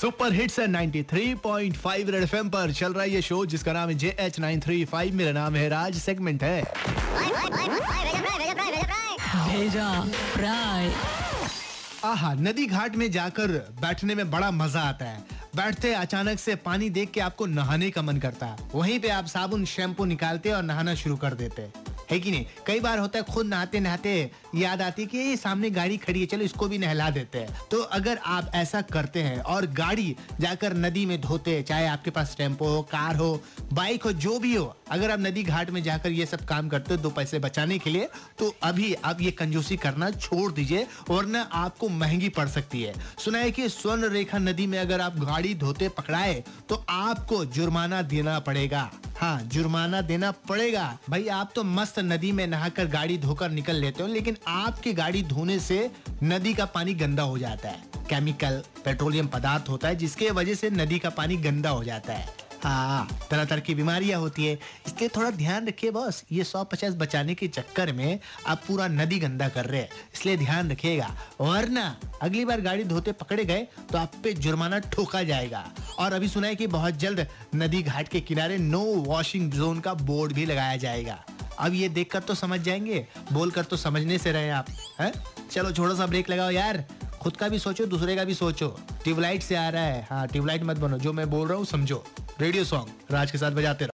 Super hits है 93.5 red FM पर चल रहा है ये शो जिसका नाम है JH935। मेरा नाम है राज। सेगमेंट है भेजा फ्राई। आहा, नदी घाट में जाकर बैठने में बड़ा मजा आता है। बैठते अचानक से पानी देख के आपको नहाने का मन करता है, वहीं पे आप साबुन शैम्पू निकालते और नहाना शुरू कर देते है कि नहीं। कई बार होता है खुद नहाते नहाते याद आती है कि सामने गाड़ी खड़ी है, चलो इसको भी नहला देते हैं। तो अगर आप ऐसा करते हैं और गाड़ी जाकर नदी में धोते, चाहे आपके पास टेम्पो हो, कार हो, बाइक हो, जो भी हो, अगर आप नदी घाट में जाकर ये सब काम करते हो 2 पैसे बचाने के लिए, तो अभी आप ये कंजूसी करना छोड़ दीजिए, वरना आपको महंगी पड़ सकती है। सुना है कि स्वर्ण रेखा नदी में अगर आप गाड़ी धोते पकड़ाए तो आपको जुर्माना देना पड़ेगा। हाँ, जुर्माना देना पड़ेगा। भाई, आप तो मस्त नदी में नहाकर गाड़ी धोकर निकल लेते हो, लेकिन आपकी गाड़ी धोने से नदी का पानी गंदा हो जाता है। केमिकल पेट्रोलियम पदार्थ होता है जिसके वजह से नदी का पानी गंदा हो जाता है। हाँ, तरह तरह की बीमारियां होती है, इसलिए थोड़ा ध्यान रखिए बॉस। ये 150 बचाने के चक्कर में आप पूरा नदी गंदा कर रहे हैं, इसलिए ध्यान रखिएगा, वरना अगली बार गाड़ी धोते पकड़े गए तो आप पे जुर्माना ठोका जाएगा। और अभी सुना है कि बहुत जल्द नदी घाट के किनारे नो वॉशिंग जोन का बोर्ड भी लगाया जाएगा। अब ये देखकर तो समझ जाएंगे, बोलकर तो समझने से रहे आप है। चलो छोटा सा ब्रेक लगाओ यार, खुद का भी सोचो, दूसरे का भी सोचो। ट्यूबलाइट से आ रहा है। हाँ, ट्यूबलाइट मत बनो। जो मैं बोल रहा हूँ समझो। रेडियो सॉन्ग राज के साथ बजाते रहो।